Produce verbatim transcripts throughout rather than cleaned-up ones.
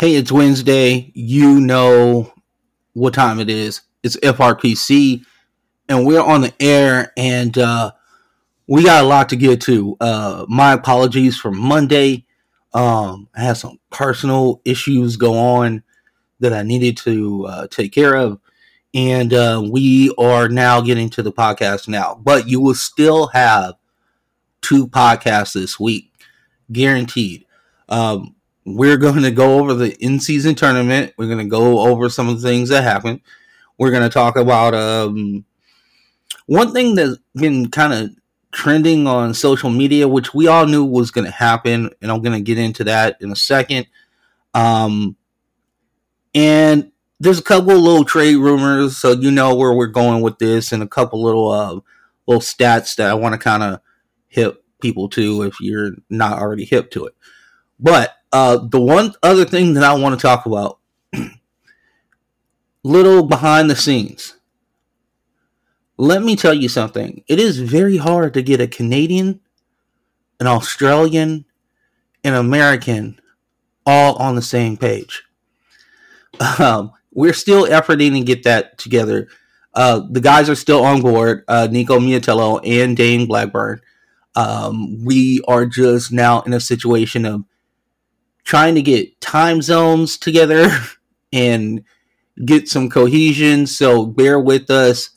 Hey, it's Wednesday. You know what time it is. It's F R P C, and we're on the air, and uh, we got a lot to get to. Uh, my apologies for Monday. Um, I had some personal issues go on that I needed to uh, take care of, and uh, we are now getting to the podcast now. But you will still have two podcasts this week, guaranteed. Um, we're going to go over the in-season tournament. We're going to go over some of the things that happened. We're going to talk about um, one thing that's been kind of trending on social media, which we all knew was going to happen, and I'm going to get into that in a second. Um, and there's a couple of little trade rumors, so you know where we're going with this, and a couple little uh, little stats that I want to kind of hip people to if you're not already hip to it. But uh, the one other thing that I want to talk about, little behind the scenes. Let me tell you something. It is very hard to get a Canadian, an Australian, an American all on the same page. Um, we're still efforting to get that together. Uh, the guys are still on board, uh, Nico Minotello and Dane Blackburn. Um, we are just now in a situation of trying to get time zones together and get some cohesion. So bear with us.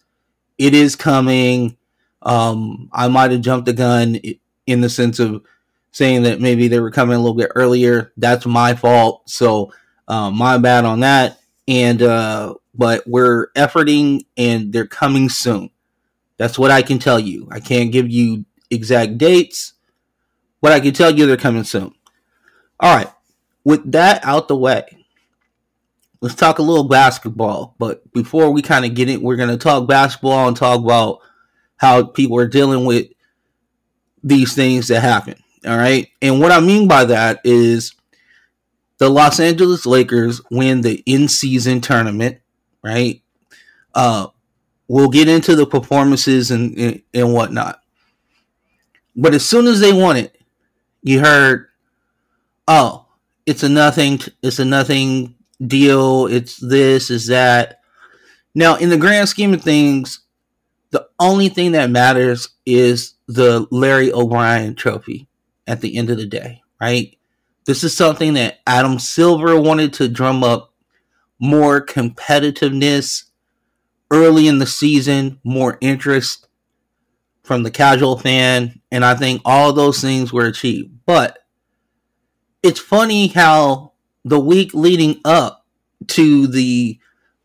It is coming. Um, I might have jumped the gun in the sense of saying that maybe they were coming a little bit earlier. That's my fault. So uh, my bad on that. And uh, but we're efforting and they're coming soon. That's what I can tell you. I can't give you exact dates. What I can tell you, they're coming soon. All right. With that out the way, let's talk a little basketball. But before we kind of get it, we're going to talk basketball and talk about how people are dealing with these things that happen. All right. And what I mean by that is the Los Angeles Lakers win the in-season tournament. Right. Uh, we'll get into the performances and, and, and whatnot. But as soon as they won it, you heard, oh, it's a nothing, it's a nothing deal, it's this, it's that. Now, in the grand scheme of things, the only thing that matters is the Larry O'Brien trophy at the end of the day, right? This is something that Adam Silver wanted to drum up more competitiveness early in the season, more interest from the casual fan, and I think all those things were achieved. But it's funny how the week leading up to the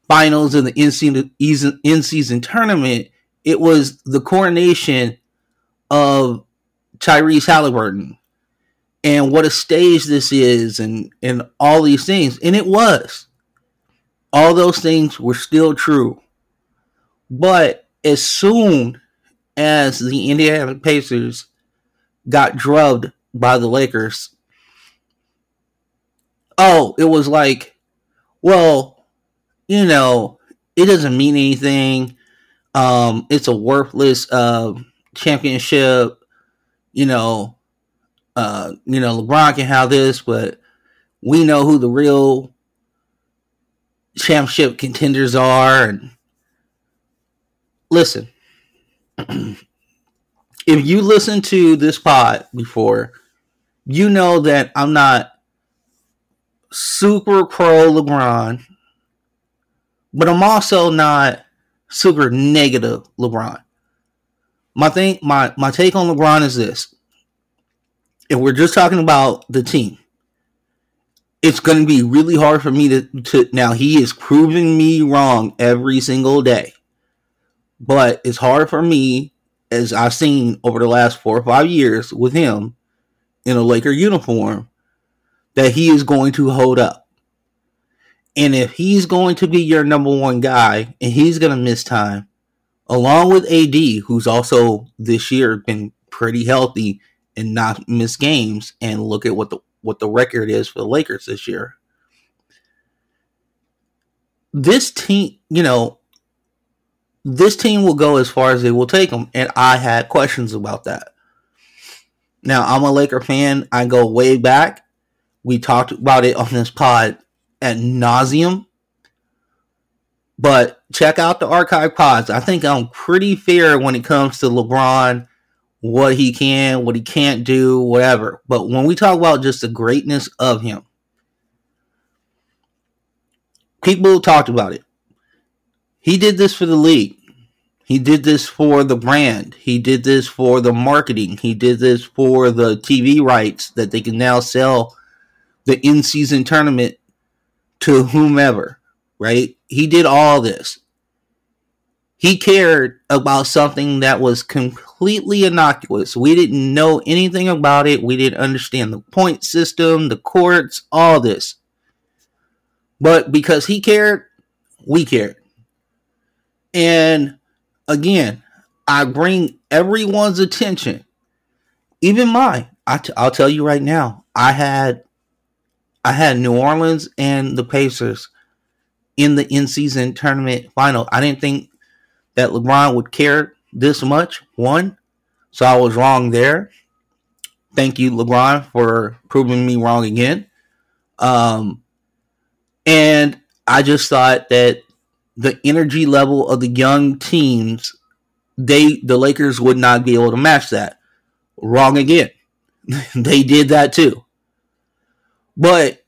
finals of the in-season, in-season tournament, it was the coronation of Tyrese Haliburton and what a stage this is and, and all these things. And it was. All those things were still true. But as soon as the Indiana Pacers got drubbed by the Lakers, oh, it was like, well, you know, it doesn't mean anything. Um, it's a worthless uh, championship. You know, uh, you know, LeBron can have this, but we know who the real championship contenders are. And listen, if you listen to this pod before, you know that I'm not super pro LeBron, but I'm also not super negative LeBron. My thing, my, my take on LeBron is this. If we're just talking about the team, it's going to be really hard for me to, to... Now, he is proving me wrong every single day. But it's hard for me, as I've seen over the last four or five years with him in a Laker uniform, that he is going to hold up. And if he's going to be your number one guy, and he's going to miss time, along with A D, who's also this year been pretty healthy and not miss games, and look at what the what the record is for the Lakers this year. This team, you know, this team will go as far as they will take them, and I had questions about that. Now, I'm a Laker fan. I go way back. We talked about it on this pod ad nauseum. But check out the archive pods. I think I'm pretty fair when it comes to LeBron, what he can, what he can't do, whatever. But when we talk about just the greatness of him, people talked about it. He did this for the league. He did this for the brand. He did this for the marketing. He did this for the T V rights that they can now sell the in-season tournament to whomever, right? He did all this. He cared about something that was completely innocuous. We didn't know anything about it. We didn't understand the point system, the courts, all this. But because he cared, we cared. And again, I bring everyone's attention, even mine. I t- I'll tell you right now, I had, I had New Orleans and the Pacers in the in-season tournament final. I didn't think that LeBron would care this much, one. So I was wrong there. Thank you, LeBron, for proving me wrong again. Um, and I just thought that the energy level of the young teams, they the Lakers would not be able to match that. Wrong again. They did that too. But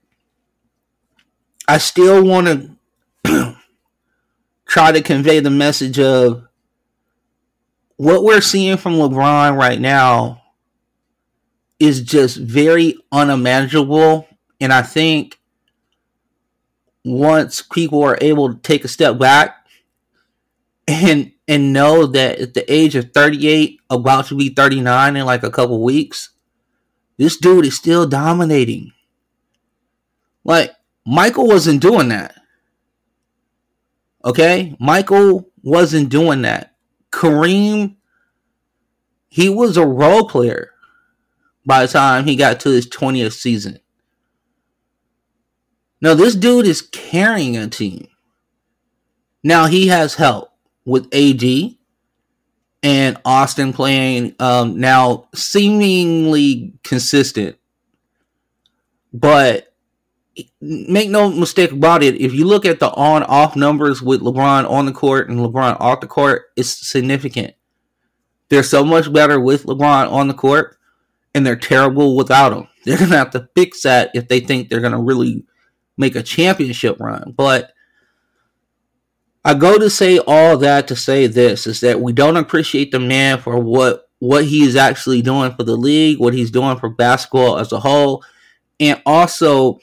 I still want to try to convey the message of what we're seeing from LeBron right now is just very unimaginable. And I think once people are able to take a step back and and know that at the age of thirty-eight, about to be thirty-nine in like a couple weeks, this dude is still dominating. Like, Michael wasn't doing that. Okay? Michael wasn't doing that. Kareem, he was a role player by the time he got to his twentieth season. Now, this dude is carrying a team. Now, he has help with A D and Austin playing um, now seemingly consistent. But make no mistake about it, if you look at the on-off numbers with LeBron on the court and LeBron off the court, it's significant. They're so much better with LeBron on the court, and they're terrible without him. They're going to have to fix that if they think they're going to really make a championship run. But I go to say all that to say this, is that we don't appreciate the man for what, what he is actually doing for the league, what he's doing for basketball as a whole. And also,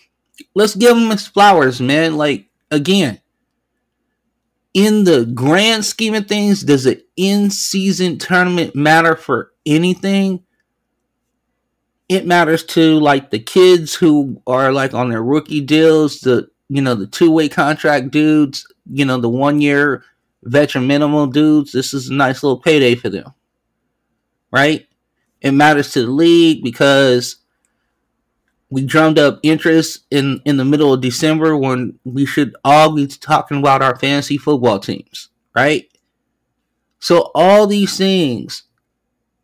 let's give him his flowers, man. Like, again, in the grand scheme of things, does an in-season tournament matter for anything? It matters to, like, the kids who are, like, on their rookie deals, the, you know, the two-way contract dudes, you know, the one-year veteran minimum dudes. This is a nice little payday for them, right? It matters to the league because we drummed up interest in, in the middle of December when we should all be talking about our fantasy football teams, right? So all these things.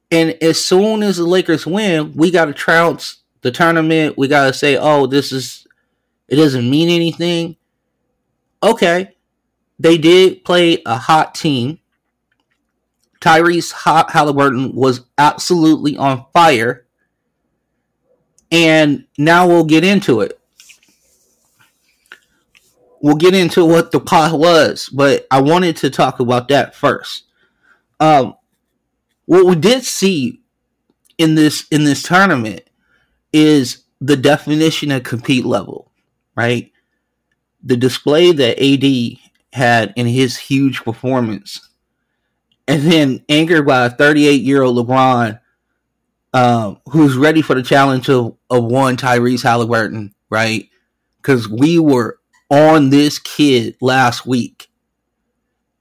And as soon as the Lakers win, we got to trounce the tournament. We got to say, oh, this is, it doesn't mean anything. Okay. They did play a hot team. Tyrese Haliburton was absolutely on fire. And now we'll get into it. We'll get into what the pot was, but I wanted to talk about that first. Um, What we did see in this in this tournament is the definition of compete level, right? The display that A D had in his huge performance, and then anchored by a thirty-eight-year-old LeBron um, who's ready for the challenge of, of one Tyrese Haliburton, right? Because we were on this kid last week,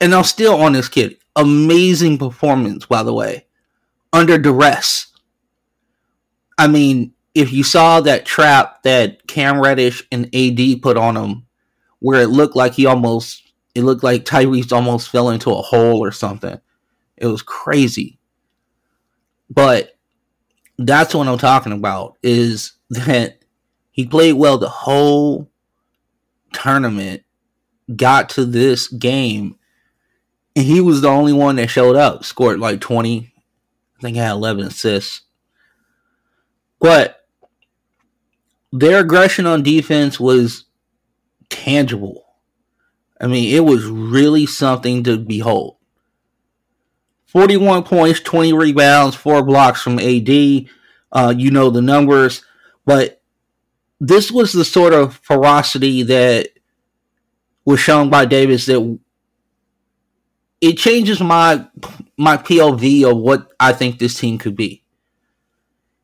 and I'm still on this kid. Amazing performance, by the way, under duress. I mean, if you saw that trap that Cam Reddish and A D put on him, where it looked like he almost, it looked like Tyrese almost fell into a hole or something. It was crazy. But that's what I'm talking about, is that he played well the whole tournament got to this game, and he was the only one that showed up. Scored like twenty. I think he had eleven assists. But their aggression on defense was tangible. I mean, it was really something to behold. forty-one points, twenty rebounds, four blocks from A D. Uh, you know the numbers. But this was the sort of ferocity that was shown by Davis that it changes my my P O V of what I think this team could be.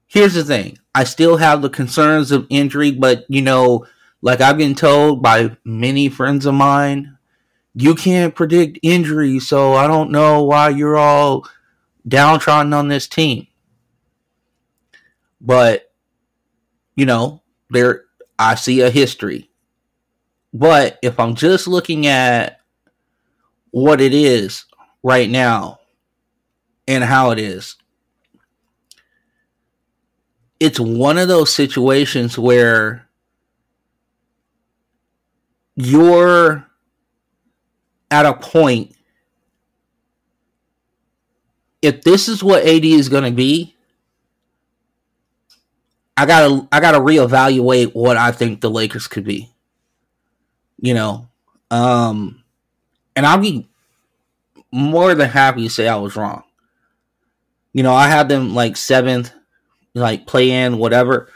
Here's the thing. I still have the concerns of injury, but, you know, like I've been told by many friends of mine, you can't predict injury, so I don't know why you're all downtrodden on this team. But, you know, there I see a history. But if I'm just looking at what it is right now and how it is, it's one of those situations where you're at a point, if this is what A D is going to be, I gotta I gotta reevaluate what I think the Lakers could be. You know, um, and I'll be more than happy to say I was wrong. You know, I had them like seventh. Like play in, whatever.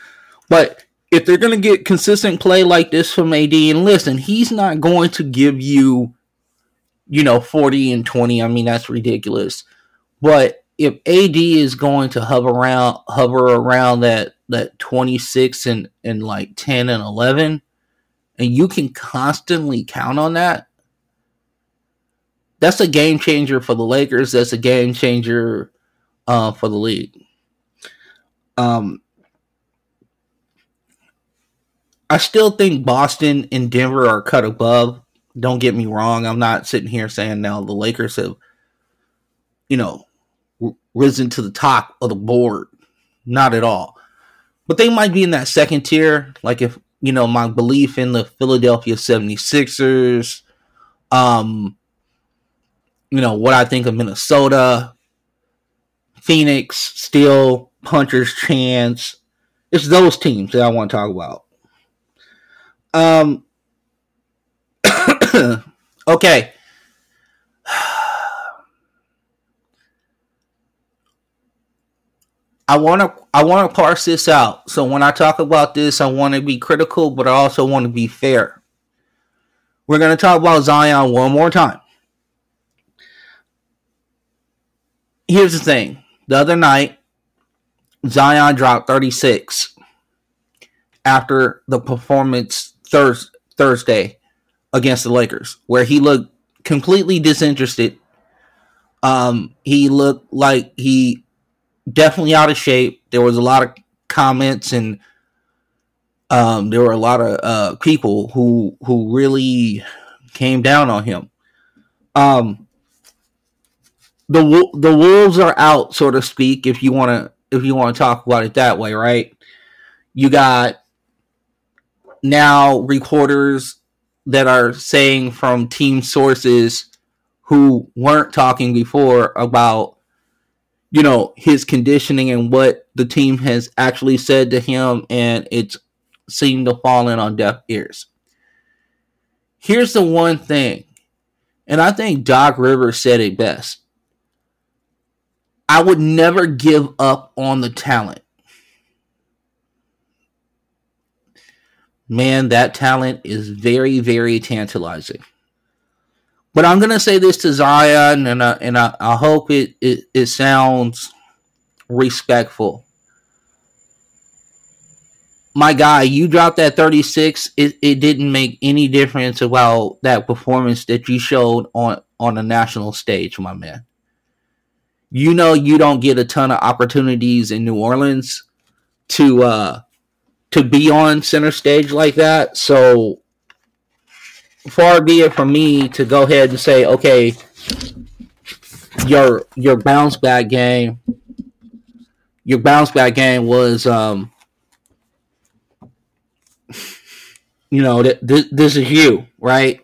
But if they're going to get consistent play like this from A D, and listen, he's not going to give you, you know, forty and twenty. I mean, that's ridiculous. But if A D is going to hover around, hover around that, that twenty-six and, and like ten and eleven, and you can constantly count on that, that's a game changer for the Lakers. That's a game changer uh, for the league. Um, I still think Boston and Denver are cut above. Don't get me wrong. I'm not sitting here saying now the Lakers have, you know, risen to the top of the board. Not at all. But they might be in that second tier. Like if, you know, my belief in the Philadelphia seventy-sixers, um, you know, what I think of Minnesota, Phoenix, still puncher's chance. It's those teams that I want to talk about. Um. Okay. I want to I want to parse this out. So when I talk about this, I want to be critical, but I also want to be fair. We're going to talk about Zion one more time. Here's the thing. The other night, Zion dropped thirty-six after the performance thir- Thursday against the Lakers, where he looked completely disinterested. Um, he looked like he definitely out of shape. There was a lot of comments, and um, there were a lot of uh, people who who really came down on him. Um, the the wolves are out, so to speak, if you want to. If you want to talk about it that way, right? You got now reporters that are saying from team sources who weren't talking before about, you know, his conditioning and what the team has actually said to him, and it's seemed to fall in on deaf ears. Here's the one thing, and I think Doc Rivers said it best. I would never give up on the talent. Man, that talent is very, very tantalizing. But I'm going to say this to Zion, and I, and I, I hope it, it, it sounds respectful. My guy, you dropped that thirty-six. It, it didn't make any difference about that performance that you showed on, on the national stage, my man. You know you don't get a ton of opportunities in New Orleans to uh, to be on center stage like that. So far be it from me to go ahead and say, okay, your your bounce back game, your bounce back game was um, you know, th- th- this is you, right?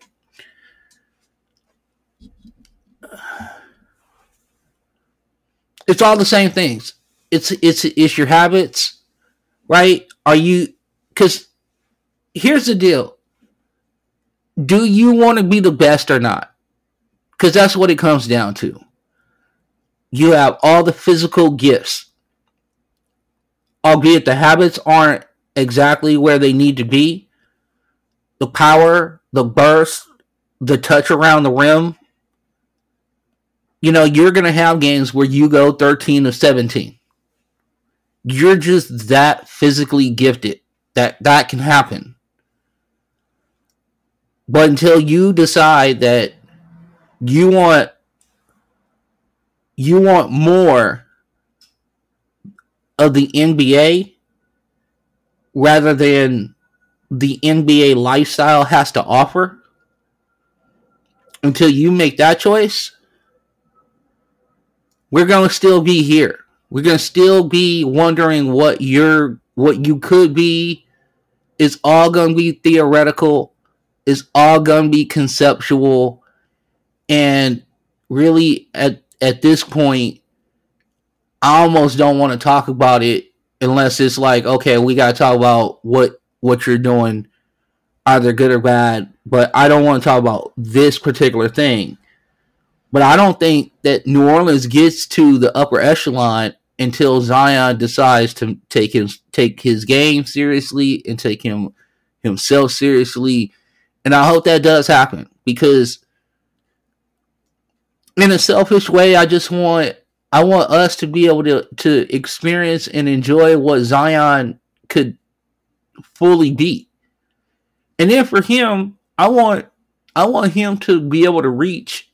It's all the same things. It's it's it's your habits, right? Are you? Because here's the deal. Do you want to be the best or not? Because that's what it comes down to. You have all the physical gifts, albeit the habits aren't exactly where they need to be. The power, the burst, the touch around the rim. You know, you're going to have games where you go thirteen of seventeen. You're just that physically gifted that that can happen. But until you decide that you want you want more of the N B A rather than the N B A lifestyle has to offer, until you make that choice, we're going to still be here. We're going to still be wondering what you're, what you could be. It's all going to be theoretical. It's all going to be conceptual. And really, at, at this point, I almost don't want to talk about it unless it's like, okay, we got to talk about what, what you're doing, either good or bad. But I don't want to talk about this particular thing. But I don't think that New Orleans gets to the upper echelon until Zion decides to take his, take his game seriously and take him himself seriously. And I hope that does happen, because in a selfish way, I just want I want us to be able to, to experience and enjoy what Zion could fully be. And then for him, I want I want him to be able to reach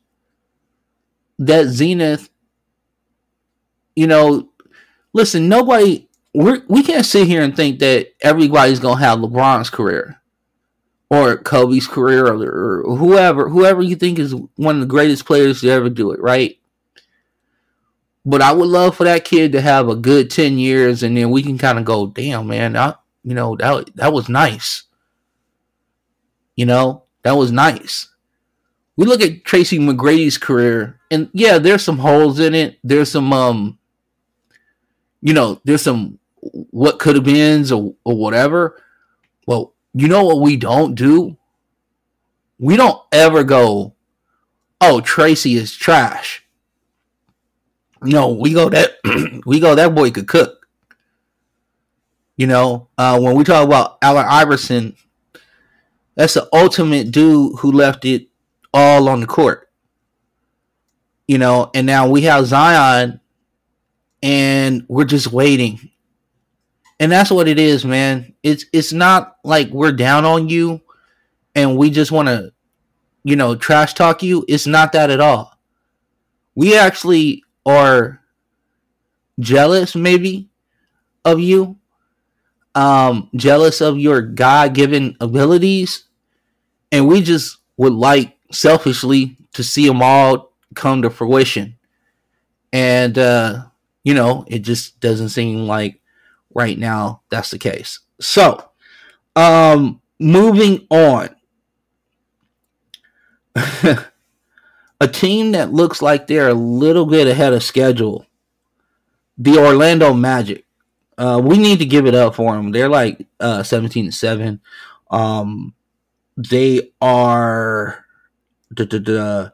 that zenith. You know, listen, nobody, we're, we can't sit here and think that everybody's going to have LeBron's career or Kobe's career or, or whoever, whoever you think is one of the greatest players to ever do it, right? But I would love for that kid to have a good ten years, and then we can kind of go, damn, man, I, you know, that, that was nice. You know, that was nice. We look at Tracy McGrady's career, and yeah, there's some holes in it. There's some, um, you know, there's some what could have been or, or whatever. Well, you know what we don't do? We don't ever go, oh, Tracy is trash. No, we go that we go that boy could cook. You know, uh, when we talk about Allen Iverson, that's the ultimate dude who left it all on the court, you know, and now we have Zion, and we're just waiting, and that's what it is, man. It's it's not like we're down on you, and we just want to, you know, trash talk you. It's not that at all. We actually are jealous, maybe, of you, um, jealous of your God-given abilities, and we just would like, selfishly, to see them all come to fruition. And, uh, you know, it just doesn't seem like right now that's the case. So, um, moving on. A team that looks like they're a little bit ahead of schedule, the Orlando Magic. Uh, we need to give it up for them. They're like uh, seventeen to seven. Um, they are... They're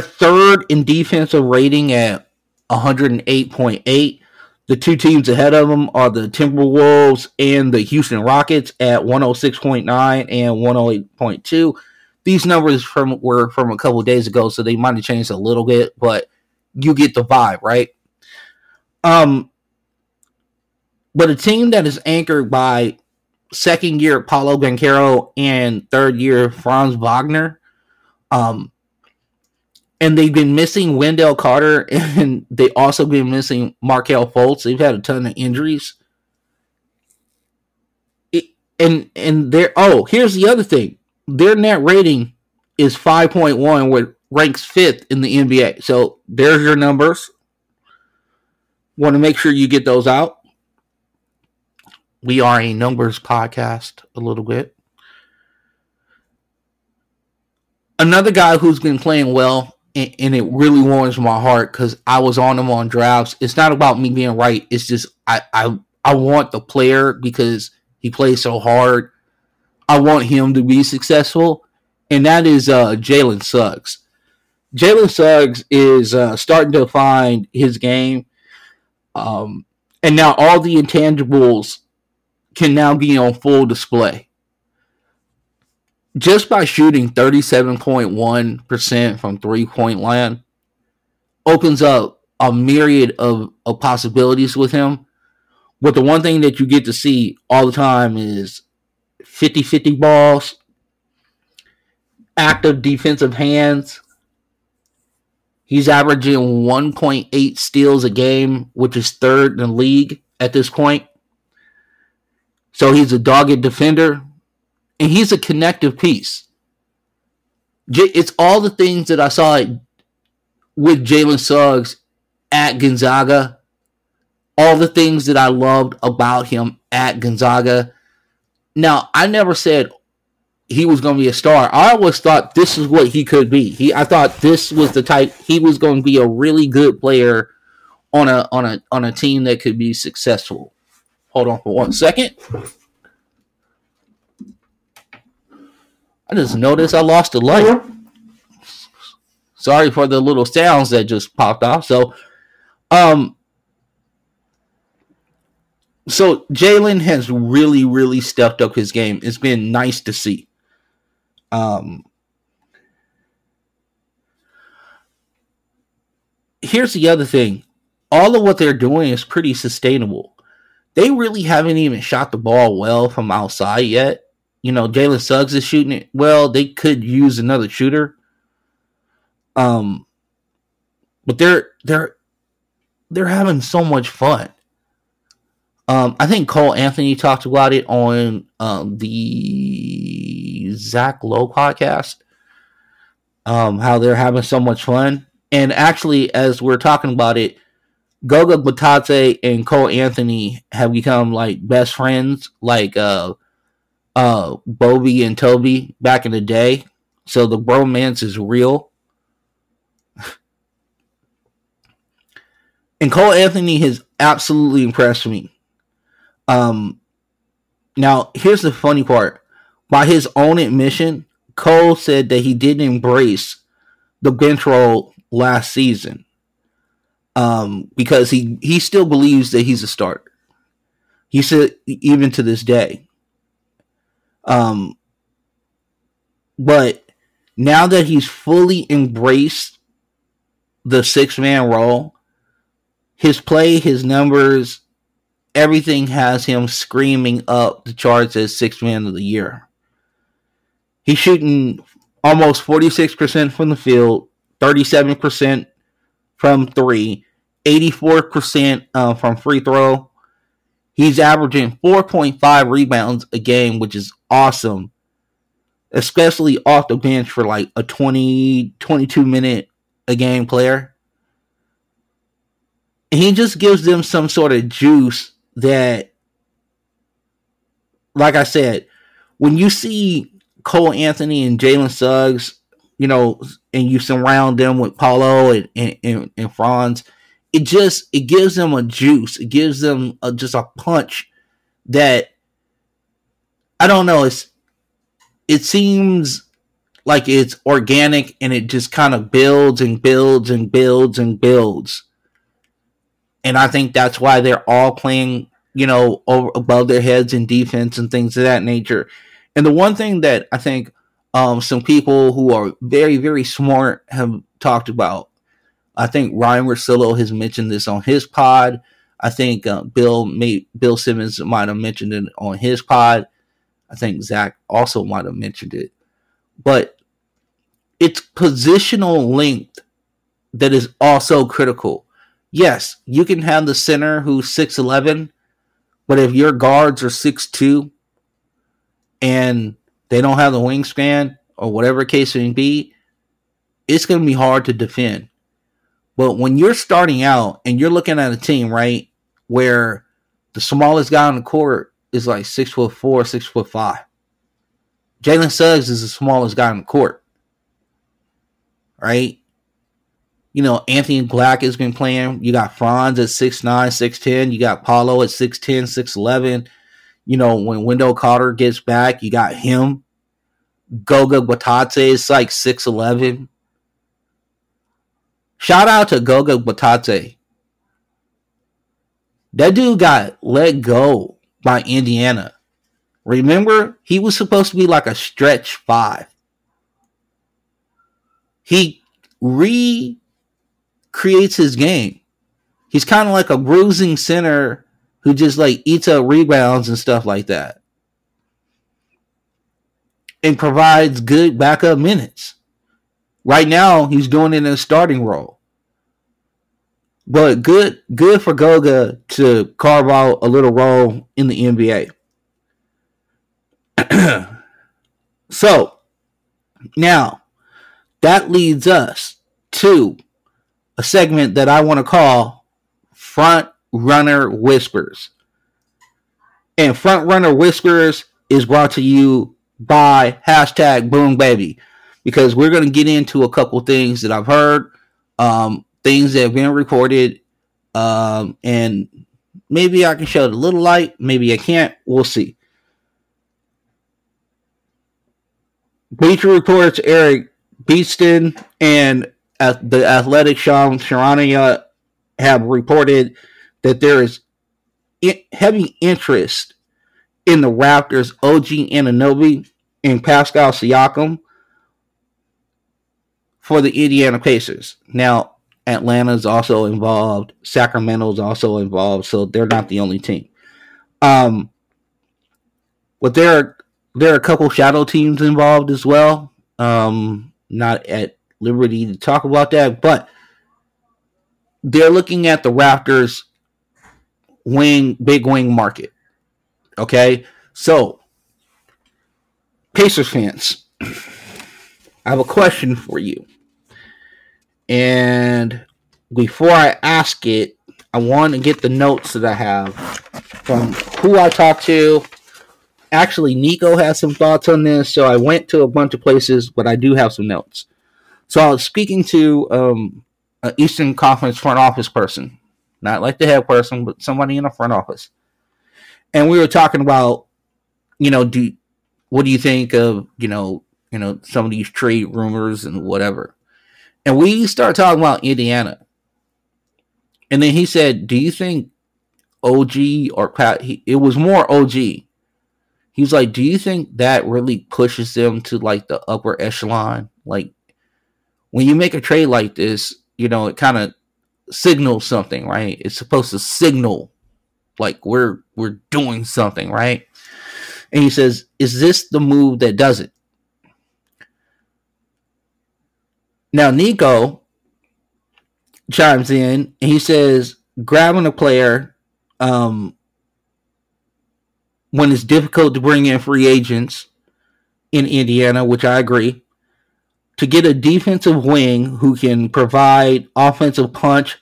third in defensive rating at one oh eight point eight. The two teams ahead of them are the Timberwolves and the Houston Rockets at one oh six point nine and one oh eight point two. These numbers from were from a couple of days ago, so they might have changed a little bit, but you get the vibe, right? Um, but a team that is anchored by second year Paolo Banchero and third year Franz Wagner, um, and they've been missing Wendell Carter, and they also been missing Markelle Fultz. They've had a ton of injuries. It, and and they're oh here's the other thing, their net rating is five point one, which ranks fifth in the N B A. So there's your numbers. Want to make sure you get those out. we are a numbers podcast a little bit. Another guy who's been playing well, and, and it really warms my heart because I was on him on drafts. It's not about me being right. It's just I, I, I want the player because he plays so hard. I want him to be successful, and that is uh, Jalen Suggs. Jalen Suggs is uh, starting to find his game, um, and now all the intangibles can now be on full display. Just by shooting thirty-seven point one percent from three-point land opens up a myriad of, of possibilities with him. But the one thing that you get to see all the time is fifty-fifty balls, active defensive hands. He's averaging one point eight steals a game, which is third in the league at this point. So he's a dogged defender. And he's a connective piece. It's all the things that I saw with Jalen Suggs at Gonzaga. All the things that I loved about him at Gonzaga. Now, I never said he was going to be a star. I always thought this is what he could be. He, I thought this was the type he was going to be a really good player on a on a on a team that could be successful. Hold on for one second. I just noticed I lost the light. Sorry for the little sounds that just popped off. So, um, so Jalen has really, really stepped up his game. It's been nice to see. Um, here's the other thing. All of what they're doing is pretty sustainable. They really haven't even shot the ball well from outside yet. You know, Jalen Suggs is shooting it well. They could use another shooter, um, but they're they're they're having so much fun. Um, I think Cole Anthony talked about it on um, the Zach Lowe podcast. Um, how they're having so much fun, and actually, as we're talking about it, Goga Bitadze and Cole Anthony have become like best friends, like. Uh, Uh, Bobby and Toby back in the day. So the bromance is real. And Cole Anthony has absolutely impressed me. Um, now, here's the funny part. By his own admission, Cole said that he didn't embrace the bench role last season. Um, because he, he still believes that he's a starter. He said, even to this day. Um, but now that he's fully embraced the six-man role, his play, his numbers, everything has him screaming up the charts as six-man of the year. He's shooting almost forty-six percent from the field, thirty-seven percent from three, eighty-four percent uh, from free throw. He's averaging four point five rebounds a game, which is awesome, especially off the bench for like a twenty, twenty-two minute a game player. And he just gives them some sort of juice that, like I said, when you see Cole Anthony and Jalen Suggs, you know, and you surround them with Paolo and, and, and, and Franz, it just, it gives them a juice. It gives them a, just a punch that, I don't know, it's, it seems like it's organic and it just kind of builds and builds and builds and builds. And I think that's why they're all playing, you know, over, above their heads in defense and things of that nature. And the one thing that I think um, some people who are very, very smart have talked about, I think Ryan Russillo has mentioned this on his pod. I think uh, Bill may, Bill Simmons might have mentioned it on his pod. I think Zach also might have mentioned it. But it's positional length that is also critical. Yes, you can have the center who's six eleven, but if your guards are six two and they don't have the wingspan or whatever case may be, it's going to be hard to defend. But when you're starting out and you're looking at a team, right, where the smallest guy on the court is like six foot four, six foot five. Jalen Suggs is the smallest guy on the court, right? You know, Anthony Black has been playing. You got Franz at six nine, six ten. You got Paolo at six ten, six eleven. You know, when Wendell Carter gets back, you got him. Goga Bitadze is like six eleven. Shout out to Goga Bitadze. That dude got let go by Indiana. Remember, he was supposed to be like a stretch five. He recreates his game. He's kind of like a bruising center who just like eats up rebounds and stuff like that, and provides good backup minutes. Right now, he's doing it in a starting role. But good, good for Goga to carve out a little role in the N B A. So, now, that leads us to a segment that I want to call Front Runner Whispers. And Front Runner Whispers is brought to you by hashtag Boom Baby, because we're going to get into a couple things that I've heard, um, things that have been recorded, um, and maybe I can show it a little light, maybe I can't, we'll see. Bleacher Report's Eric Beeston and at the Athletic Sean Sharania have reported that there is heavy interest in the Raptors' O G Anunoby and Pascal Siakam for the Indiana Pacers. Now, Atlanta's also involved. Sacramento's also involved, so they're not the only team. Um, but there are, there are a couple shadow teams involved as well. Um, not at liberty to talk about that, but they're looking at the Raptors' wing, big wing market. Okay, so, Pacers fans, I have a question for you. And before I ask it, I want to get the notes that I have from who I talked to. Actually, Nico has some thoughts on this, so I went to a bunch of places, but I do have some notes. So I was speaking to um, an Eastern Conference front office person. Not like the head person, but somebody in the front office. And we were talking about, you know, do what do you think of, you know, you know, some of these trade rumors and whatever. And we start talking about Indiana. And then he said, do you think O G or Pat, he, it was more O G. He was like, do you think that really pushes them to like the upper echelon? Like when you make a trade like this, you know, it kind of signals something, right? It's supposed to signal like we're we're doing something, right? And he says, is this the move that does it? Now Nico chimes in and he says, grabbing a player um, when it's difficult to bring in free agents in Indiana, which I agree, to get a defensive wing who can provide offensive punch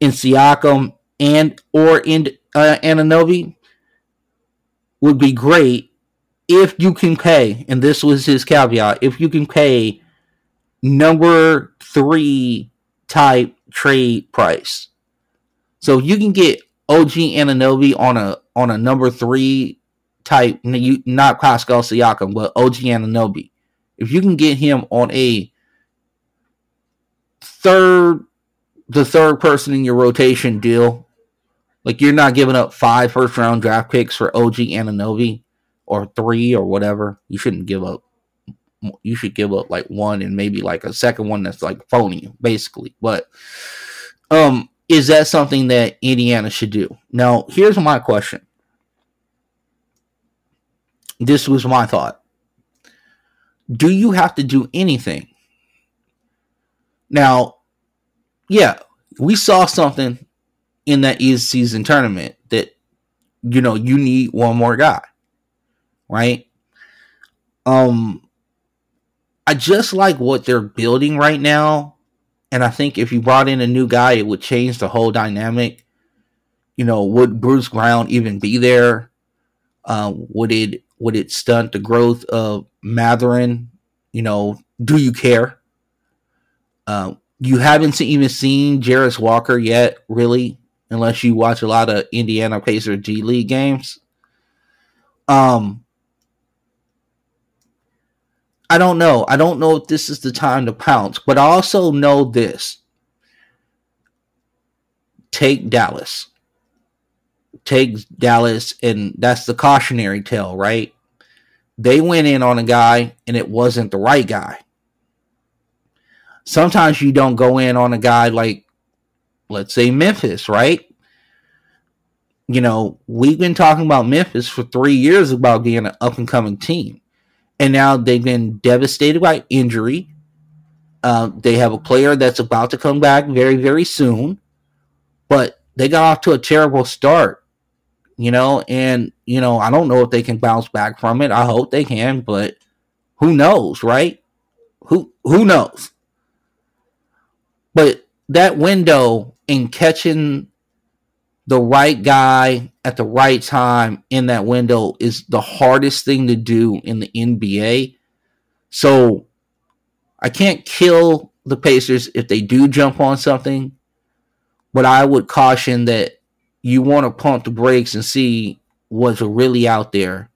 in Siakam and or in uh, Anunoby would be great if you can pay, and this was his caveat, if you can pay number three type trade price. So you can get O G Anunoby on a on a number three type, not Pascal Siakam, but O G Anunoby. If you can get him on a third, the third person in your rotation deal, like you're not giving up five first-round draft picks for O G Anunoby or three or whatever. You shouldn't give up. You should give up like one and maybe like a second one that's like phony, basically. But um, is that something that Indiana should do? Now, here's my question. This was my thought. Do you have to do anything? Now, yeah, we saw something in that East season tournament that, you know, you need one more guy, right? Um, I just like what they're building right now, and I think if you brought in a new guy, it would change the whole dynamic. You know, would Bruce Brown even be there? Uh, would it would it stunt the growth of Matherin? You know, do you care? Uh, you haven't even seen Jarris Walker yet, really, unless you watch a lot of Indiana Pacers G League games. Um, I don't know. I don't know if this is the time to pounce, but I also know this. Take Dallas. Take Dallas, and that's the cautionary tale, right? They went in on a guy, and it wasn't the right guy. Sometimes you don't go in on a guy like, let's say, Memphis, right? You know, we've been talking about Memphis for three years about being an up-and-coming team. And now they've been devastated by injury. Uh, they have a player that's about to come back very, very soon. But they got off to a terrible start, you know. And, you know, I don't know if they can bounce back from it. I hope they can, but who knows, right? Who who knows? But that window in catching the right guy at the right time in that window is the hardest thing to do in the N B A. So I can't kill the Pacers if they do jump on something, but I would caution that you want to pump the brakes and see what's really out there.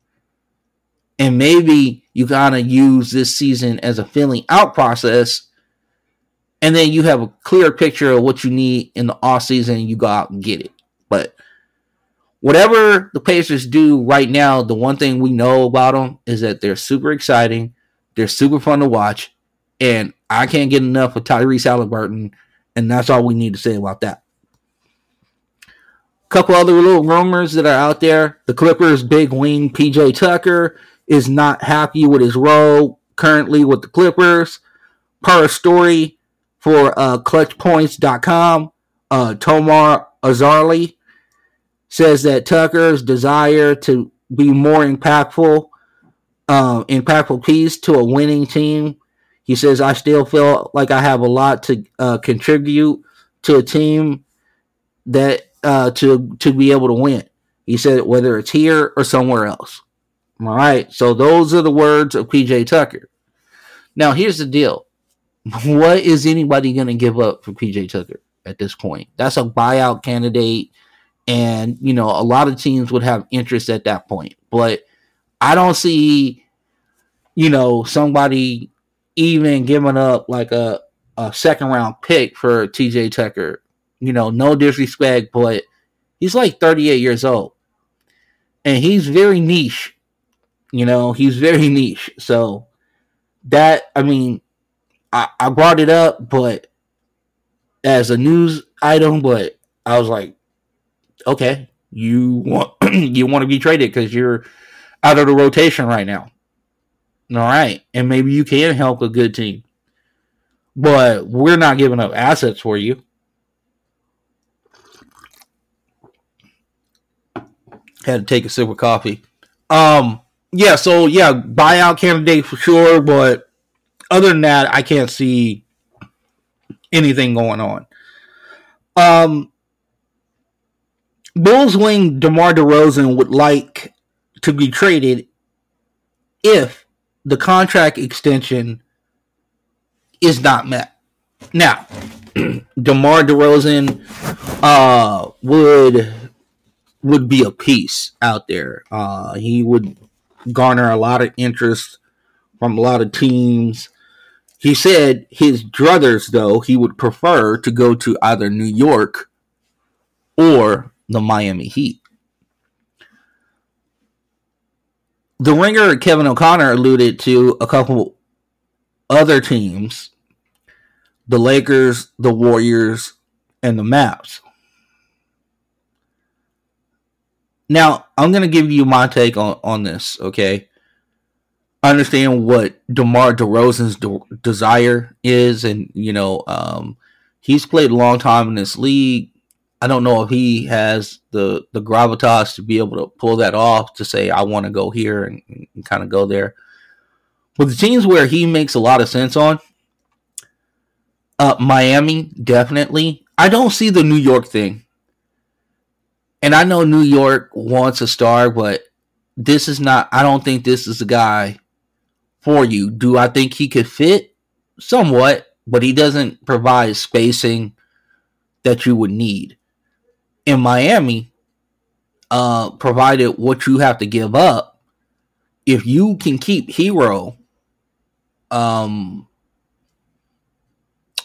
And maybe you gotta use this season as a filling out process, and then you have a clear picture of what you need in the offseason and you go out and get it. But whatever the Pacers do right now, the one thing we know about them is that they're super exciting, they're super fun to watch, and I can't get enough of Tyrese Haliburton, and that's all we need to say about that. A couple other little rumors that are out there. The Clippers' big wing, P J Tucker, is not happy with his role currently with the Clippers. Per story for uh, clutch points dot com, uh, Tomar Azarli says that Tucker's desire to be more impactful, uh, impactful piece to a winning team. He says, I still feel like I have a lot to uh, contribute to a team that uh, to to be able to win. He said, whether it's here or somewhere else. All right, so those are the words of P J Tucker. Now, here's the deal. What is anybody going to give up for P J Tucker at this point? That's a buyout candidate. And, you know, a lot of teams would have interest at that point. But I don't see, you know, somebody even giving up like a, a second round pick for T J Tucker. You know, no disrespect, but he's like thirty-eight years old. And he's very niche. You know, he's very niche. So that, I mean, I, I brought it up, but as a news item, but I was like, okay, you want you want to be traded because you're out of the rotation right now. All right, and maybe you can help a good team. But we're not giving up assets for you. Had to take a sip of coffee. Um, yeah, so yeah, buyout candidate for sure, but other than that, I can't see anything going on. Um Bulls wing DeMar DeRozan would like to be traded if the contract extension is not met. Now, DeMar DeRozan uh, would would be a piece out there. Uh, he would garner a lot of interest from a lot of teams. He said his druthers, though, he would prefer to go to either New York or the Miami Heat. The Ringer, Kevin O'Connor, alluded to a couple other teams, the Lakers, the Warriors, and the Mavs. Now, I'm going to give you my take on, on this, okay? I understand what DeMar DeRozan's de- desire is, and, you know, um, he's played a long time in this league. I don't know if he has the, the gravitas to be able to pull that off to say, I want to go here and, and kind of go there. But the teams where he makes a lot of sense on, uh, Miami, definitely. I don't see the New York thing. And I know New York wants a star, but this is not, I don't think this is the guy for you. Do I think he could fit? Somewhat, but he doesn't provide spacing that you would need. In Miami, uh, provided what you have to give up, if you can keep Hero um,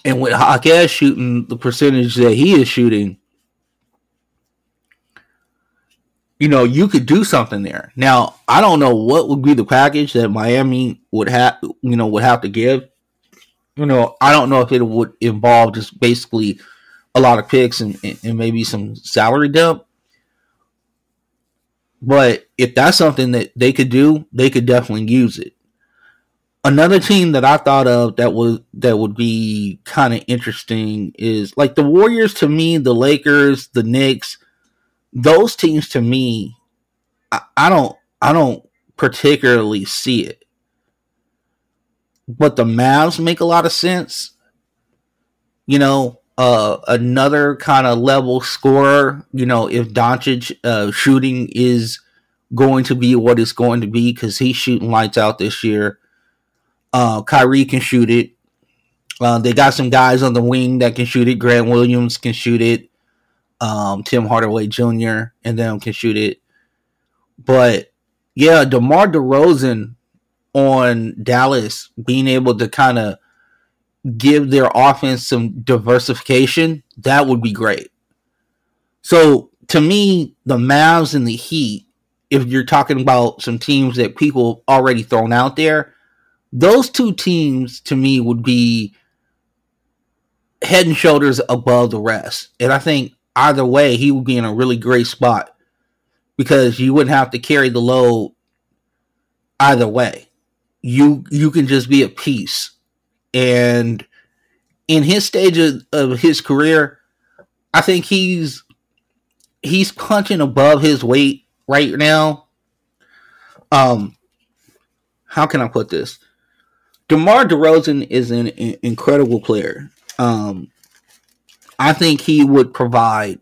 and with Hawkeye shooting the percentage that he is shooting, you know, you could do something there. Now, I don't know what would be the package that Miami would have, you know, would have to give. You know, I don't know if it would involve just basically a lot of picks and, and, and maybe some salary dump. But if that's something that they could do, they could definitely use it. Another team that I thought of that was that would be kind of interesting is like the Warriors to me, the Lakers, the Knicks. Those teams to me, I, I don't, I don't particularly see it. But the Mavs make a lot of sense. You know, uh, another kind of level scorer. You know, if Doncic uh, shooting is going to be what it's going to be because he's shooting lights out this year. Uh, Kyrie can shoot it. Uh, they got some guys on the wing that can shoot it. Grant Williams can shoot it. Um, Tim Hardaway Junior and them can shoot it. But, yeah, DeMar DeRozan on Dallas being able to kind of give their offense some diversification, that would be great. So, to me, the Mavs and the Heat, if you're talking about some teams that people have already thrown out there, those two teams, to me, would be head and shoulders above the rest. And I think either way, he would be in a really great spot because you wouldn't have to carry the load either way. You you can just be at peace. And in his stage of, of his career, I think he's he's punching above his weight right now. Um, how can I put this? DeMar DeRozan is an, an incredible player. Um, I think he would provide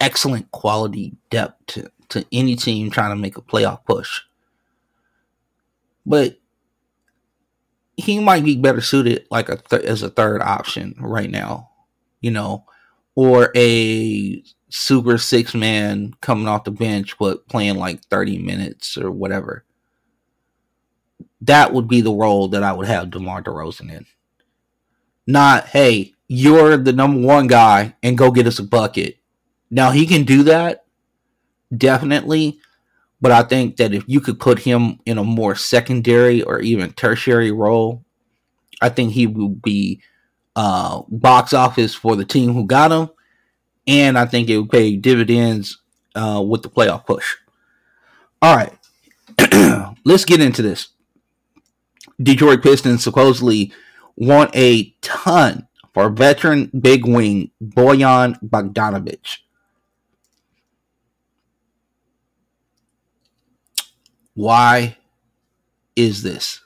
excellent quality depth to, to any team trying to make a playoff push. But he might be better suited like a th- as a third option right now, you know, or a super six man coming off the bench but playing like thirty minutes or whatever. That would be the role that I would have DeMar DeRozan in. Not, hey, you're the number one guy and go get us a bucket. Now, he can do that, definitely. But I think that if you could put him in a more secondary or even tertiary role, I think he would be uh, box office for the team who got him. And I think it would pay dividends uh, with the playoff push. All right, let's get into this. Detroit Pistons supposedly want a ton for veteran big wing Bojan Bogdanović. Why is this?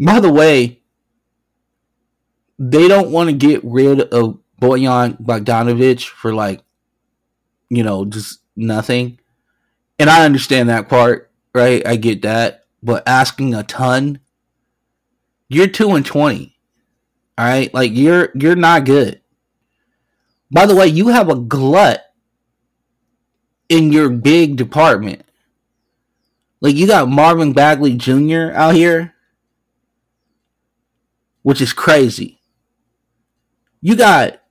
By the way, they don't want to get rid of Bojan Bogdanović for like, you know, just nothing. And I understand that part, right? I get that. But asking a ton, you're two and twenty. All right? Like you're you're not good. By the way, you have a glut in your big department. Like you got Marvin Bagley Junior out here, which is crazy. You got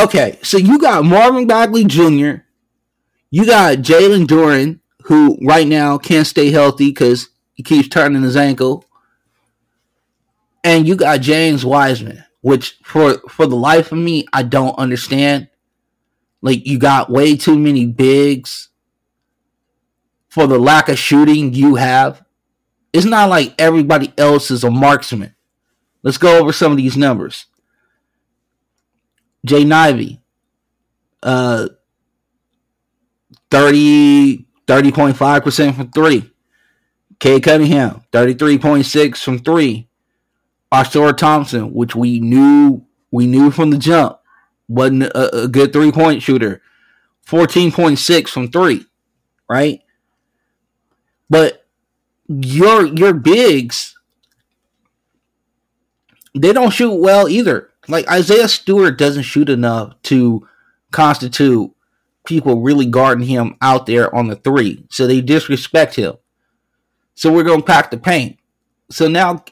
okay, so you got Marvin Bagley Junior You got Jalen Duren, who right now can't stay healthy because he keeps turning his ankle, and you got James Wiseman, which for for the life of me I don't understand. Like, you got way too many bigs for the lack of shooting you have. It's not like everybody else is a marksman. Let's go over some of these numbers. Jay Nivey, uh, thirty, thirty point five percent from three. Kay Cunningham, thirty-three point six percent from three. Arthur Thompson, which we knew we knew from the jump, wasn't a, a good three-point shooter. fourteen point six from three, right? But your your bigs, they don't shoot well either. Like, Isaiah Stewart doesn't shoot enough to constitute people really guarding him out there on the three. So they disrespect him. So we're going to pack the paint. So now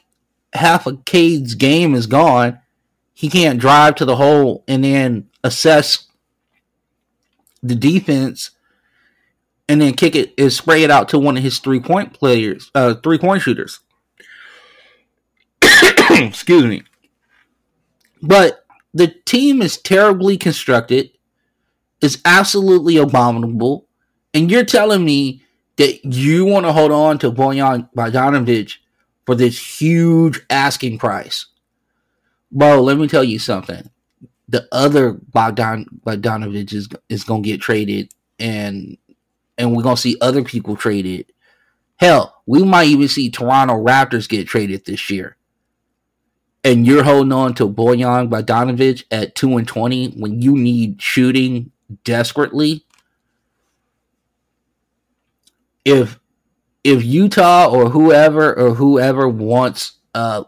half of Cade's game is gone. He can't drive to the hole and then assess the defense and then kick it and spray it out to one of his three-point players, uh, three-point shooters. Excuse me. But the team is terribly constructed. It's absolutely abominable. And you're telling me that you want to hold on to Bojan Bogdanović for this huge asking price. Bro, let me tell you something. The other Bogdan Bogdanović is, is going to get traded, and and we're going to see other people traded. Hell, we might even see Toronto Raptors get traded this year. And you're holding on to Bojan Bogdanović at two and twenty when you need shooting desperately. If if Utah or whoever or whoever wants uh,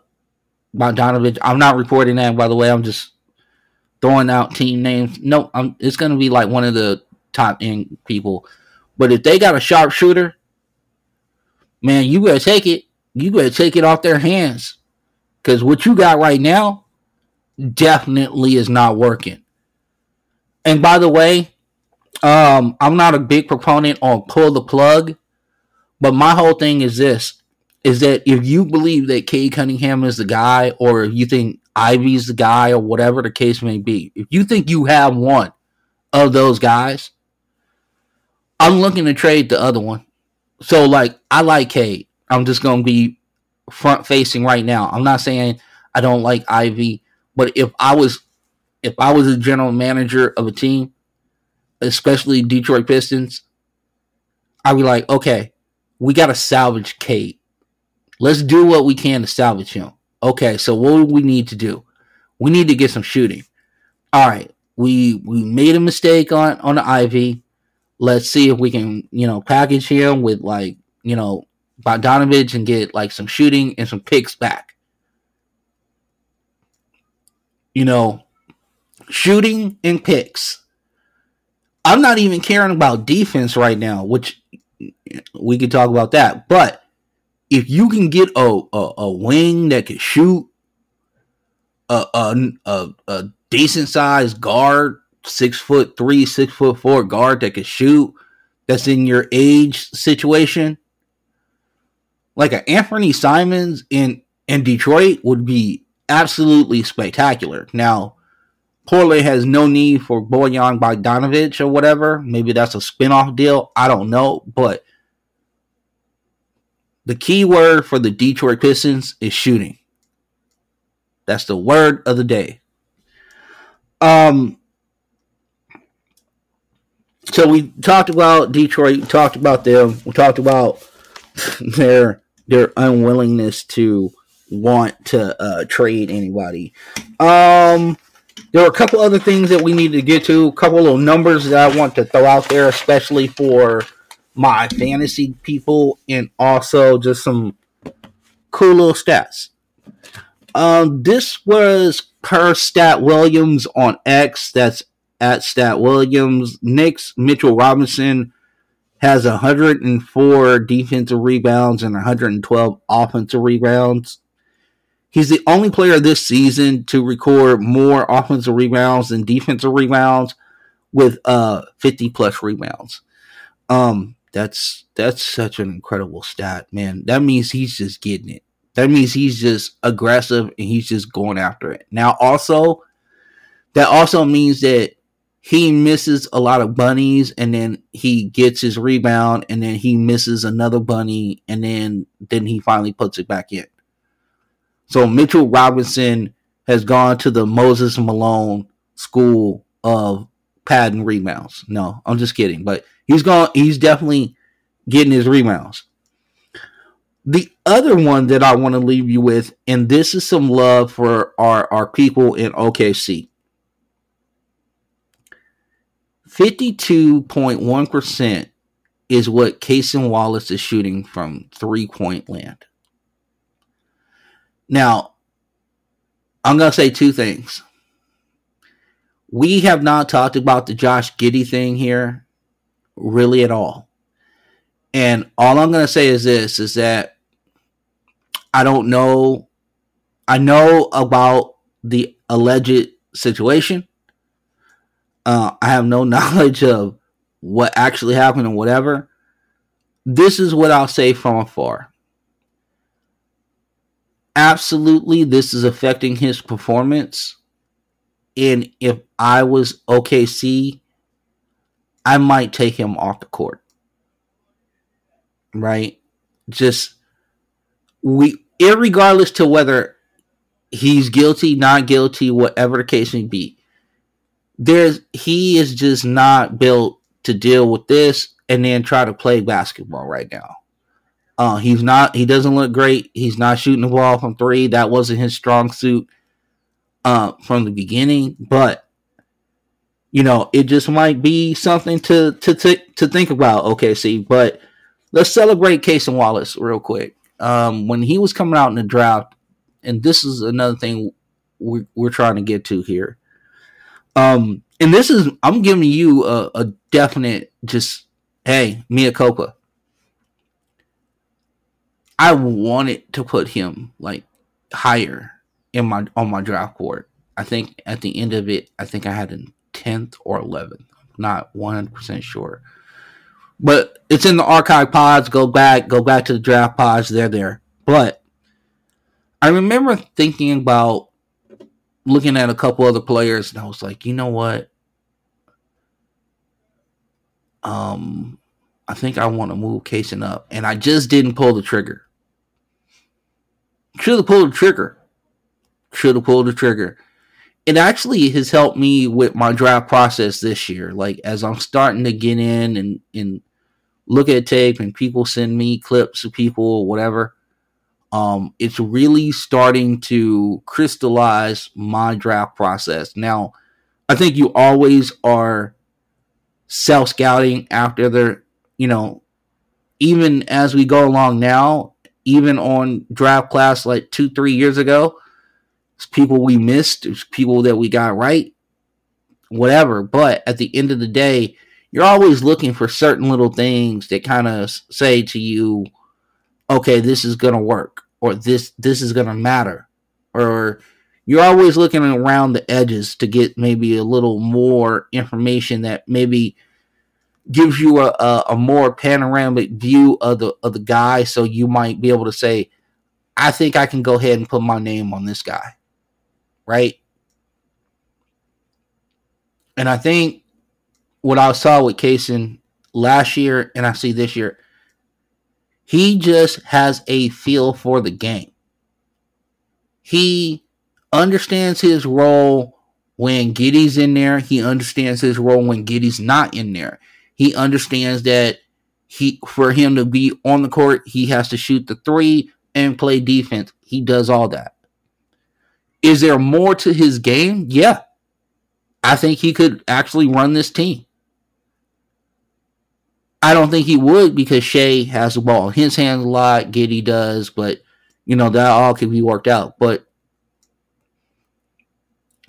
Bogdanović, I'm not reporting that, by the way. I'm just throwing out team names. No, I'm, it's going to be like one of the top end people. But if they got a sharpshooter, man, you better take it. You better take it off their hands. Because what you got right now definitely is not working. And by the way, um, I'm not a big proponent on pull the plug. But my whole thing is this, is that if you believe that Cade Cunningham is the guy, or you think Ivy's the guy, or whatever the case may be, if you think you have one of those guys, I'm looking to trade the other one. So, like, I like Cade. I'm just going to be front facing right now. I'm not saying I don't like Ivy, but if I was if I was a general manager of a team, especially Detroit Pistons, I'd be like, okay, we got to salvage Cade. Let's do what we can to salvage him. Okay, so what do we need to do? We need to get some shooting. All right, we we made a mistake on on the Ivy. Let's see if we can, you know, package him with, like, you know, Bogdanović and get, like, some shooting and some picks back. You know, shooting and picks. I'm not even caring about defense right now, which we could talk about that. But if you can get a a, a wing that can shoot, a a, a, a decent sized guard, six foot three, six foot four guard that can shoot, that's in your age situation. Like an Anthony Simons in, in Detroit would be absolutely spectacular. Now, Portland has no need for Bojan Bogdanović or whatever. Maybe that's a spinoff deal. I don't know. But the key word for the Detroit Pistons is shooting. That's the word of the day. Um. So we talked about Detroit. We talked about them. We talked about their... their unwillingness to want to uh, trade anybody. Um, there are a couple other things that we need to get to. A couple little numbers that I want to throw out there, especially for my fantasy people, and also just some cool little stats. Um, this was per Stat Williams on X. That's at Stat Williams. Knicks, Mitchell Robinson has one hundred four defensive rebounds and one hundred twelve offensive rebounds. He's the only player this season to record more offensive rebounds than defensive rebounds, with uh fifty plus rebounds. Um, that's that's such an incredible stat, man. That means he's just getting it. That means he's just aggressive and he's just going after it. Now, also, that also means that he misses a lot of bunnies, and then he gets his rebound, and then he misses another bunny, and then, then he finally puts it back in. So Mitchell Robinson has gone to the Moses Malone school of padding rebounds. No, I'm just kidding. But he's gone, he's definitely getting his rebounds. The other one that I want to leave you with, and this is some love for our, our people in O K C. fifty-two point one percent is what Cason Wallace is shooting from three-point land. Now, I'm going to say two things. We have not talked about the Josh Giddey thing here really at all. And all I'm going to say is this, is that I don't know. I know about the alleged situation. Uh, I have no knowledge of what actually happened and whatever. This is what I'll say from afar. Absolutely, this is affecting his performance. And if I was O K C, I might take him off the court. Right? Just, we, irregardless to whether he's guilty, not guilty, whatever the case may be, there's, he is just not built to deal with this and then try to play basketball right now. Uh, he's not, he doesn't look great. He's not shooting the ball from three. That wasn't his strong suit uh, from the beginning, but you know, it just might be something to, to, to, to think about. Okay. See, but let's celebrate Cason Wallace real quick. Um, when he was coming out in the draft, and this is another thing we're, we're trying to get to here. Um, and this is, I'm giving you a, a definite, just, hey, mea culpa. I wanted to put him like higher in my, on my draft board. I think at the end of it, I think I had him tenth or eleventh. Not one hundred percent sure. But it's in the archive pods. Go back, go back to the draft pods. They're there. But I remember thinking about looking at a couple other players, and I was like, you know what? Um, I think I want to move Cason up. And I just didn't pull the trigger. Should have pulled the trigger. Should have pulled the trigger. It actually has helped me with my draft process this year. Like, as I'm starting to get in and, and look at tape, and people send me clips of people or whatever. Um, it's really starting to crystallize my draft process. Now, I think you always are self-scouting after the, you know, even as we go along now, even on draft class like two, three years ago, it's people we missed, it's people that we got right, whatever. But at the end of the day, you're always looking for certain little things that kind of say to you, okay, this is going to work, or this this is going to matter. Or you're always looking around the edges to get maybe a little more information that maybe gives you a, a, a more panoramic view of the, of the guy, so you might be able to say, I think I can go ahead and put my name on this guy, right? And I think what I saw with Cason last year, and I see this year, he just has a feel for the game. He understands his role when Giddey's in there. He understands his role when Giddey's not in there. He understands that he, for him to be on the court, he has to shoot the three and play defense. He does all that. Is there more to his game? Yeah. I think he could actually run this team. I don't think he would, because Shea has the ball in his hands a lot. Giddey does, but, you know, that all can be worked out. But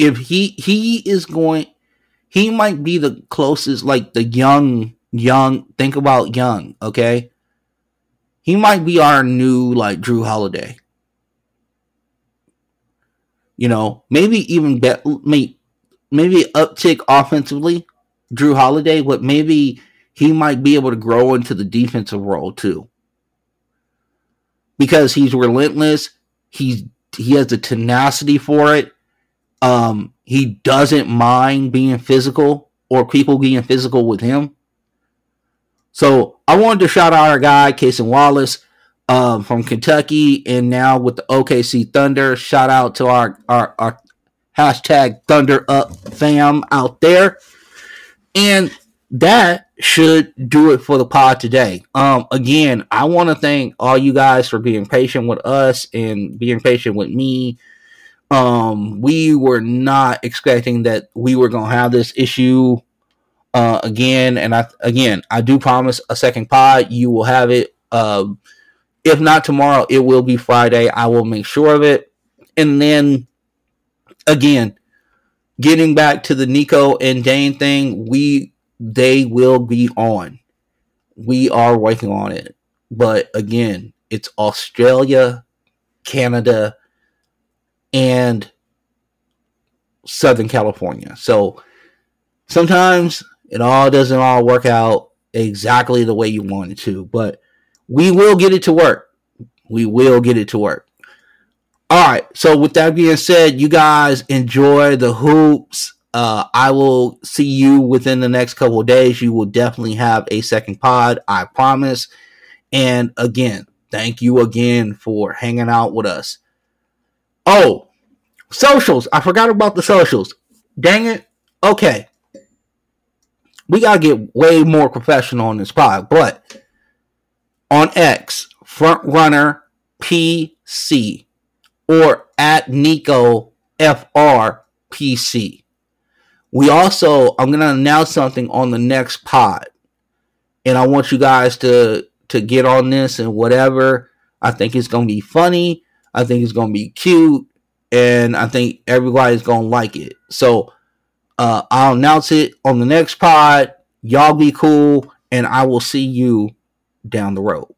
if he he is going, he might be the closest, like the young, young, think about young, okay? He might be our new, like, Jrue Holiday. You know, maybe even, be, maybe, maybe uptick offensively, Jrue Holiday, but maybe he might be able to grow into the defensive role too, because he's relentless. He's he has the tenacity for it. Um, he doesn't mind being physical or people being physical with him. So I wanted to shout out our guy Cason Wallace um, from Kentucky, and now with the O K C Thunder. Shout out to our our, our hashtag Thunder Up fam out there, and that should do it for the pod today. Um, again, I want to thank all you guys for being patient with us and being patient with me. Um, we were not expecting that we were going to have this issue uh, again. And I, again, I do promise a second pod. You will have it. Uh, if not tomorrow, it will be Friday. I will make sure of it. And then again, getting back to the Nico and Dane thing, we, they will be on. We are working on it. But again, it's Australia, Canada, and Southern California. So sometimes it all doesn't all work out exactly the way you want it to, but we will get it to work. We will get it to work. All right. So with that being said, you guys enjoy the hoops. Uh, I will see you within the next couple of days. You will definitely have a second pod. I promise. And again, thank you again for hanging out with us. Oh, socials. I forgot about the socials. Dang it. Okay. We got to get way more professional on this pod. But on X, Frontrunner P C or at Nico F R P C. We also, I'm going to announce something on the next pod. And I want you guys to to get on this and whatever. I think it's going to be funny. I think it's going to be cute. And I think everybody's going to like it. So uh, I'll announce it on the next pod. Y'all be cool. And I will see you down the road.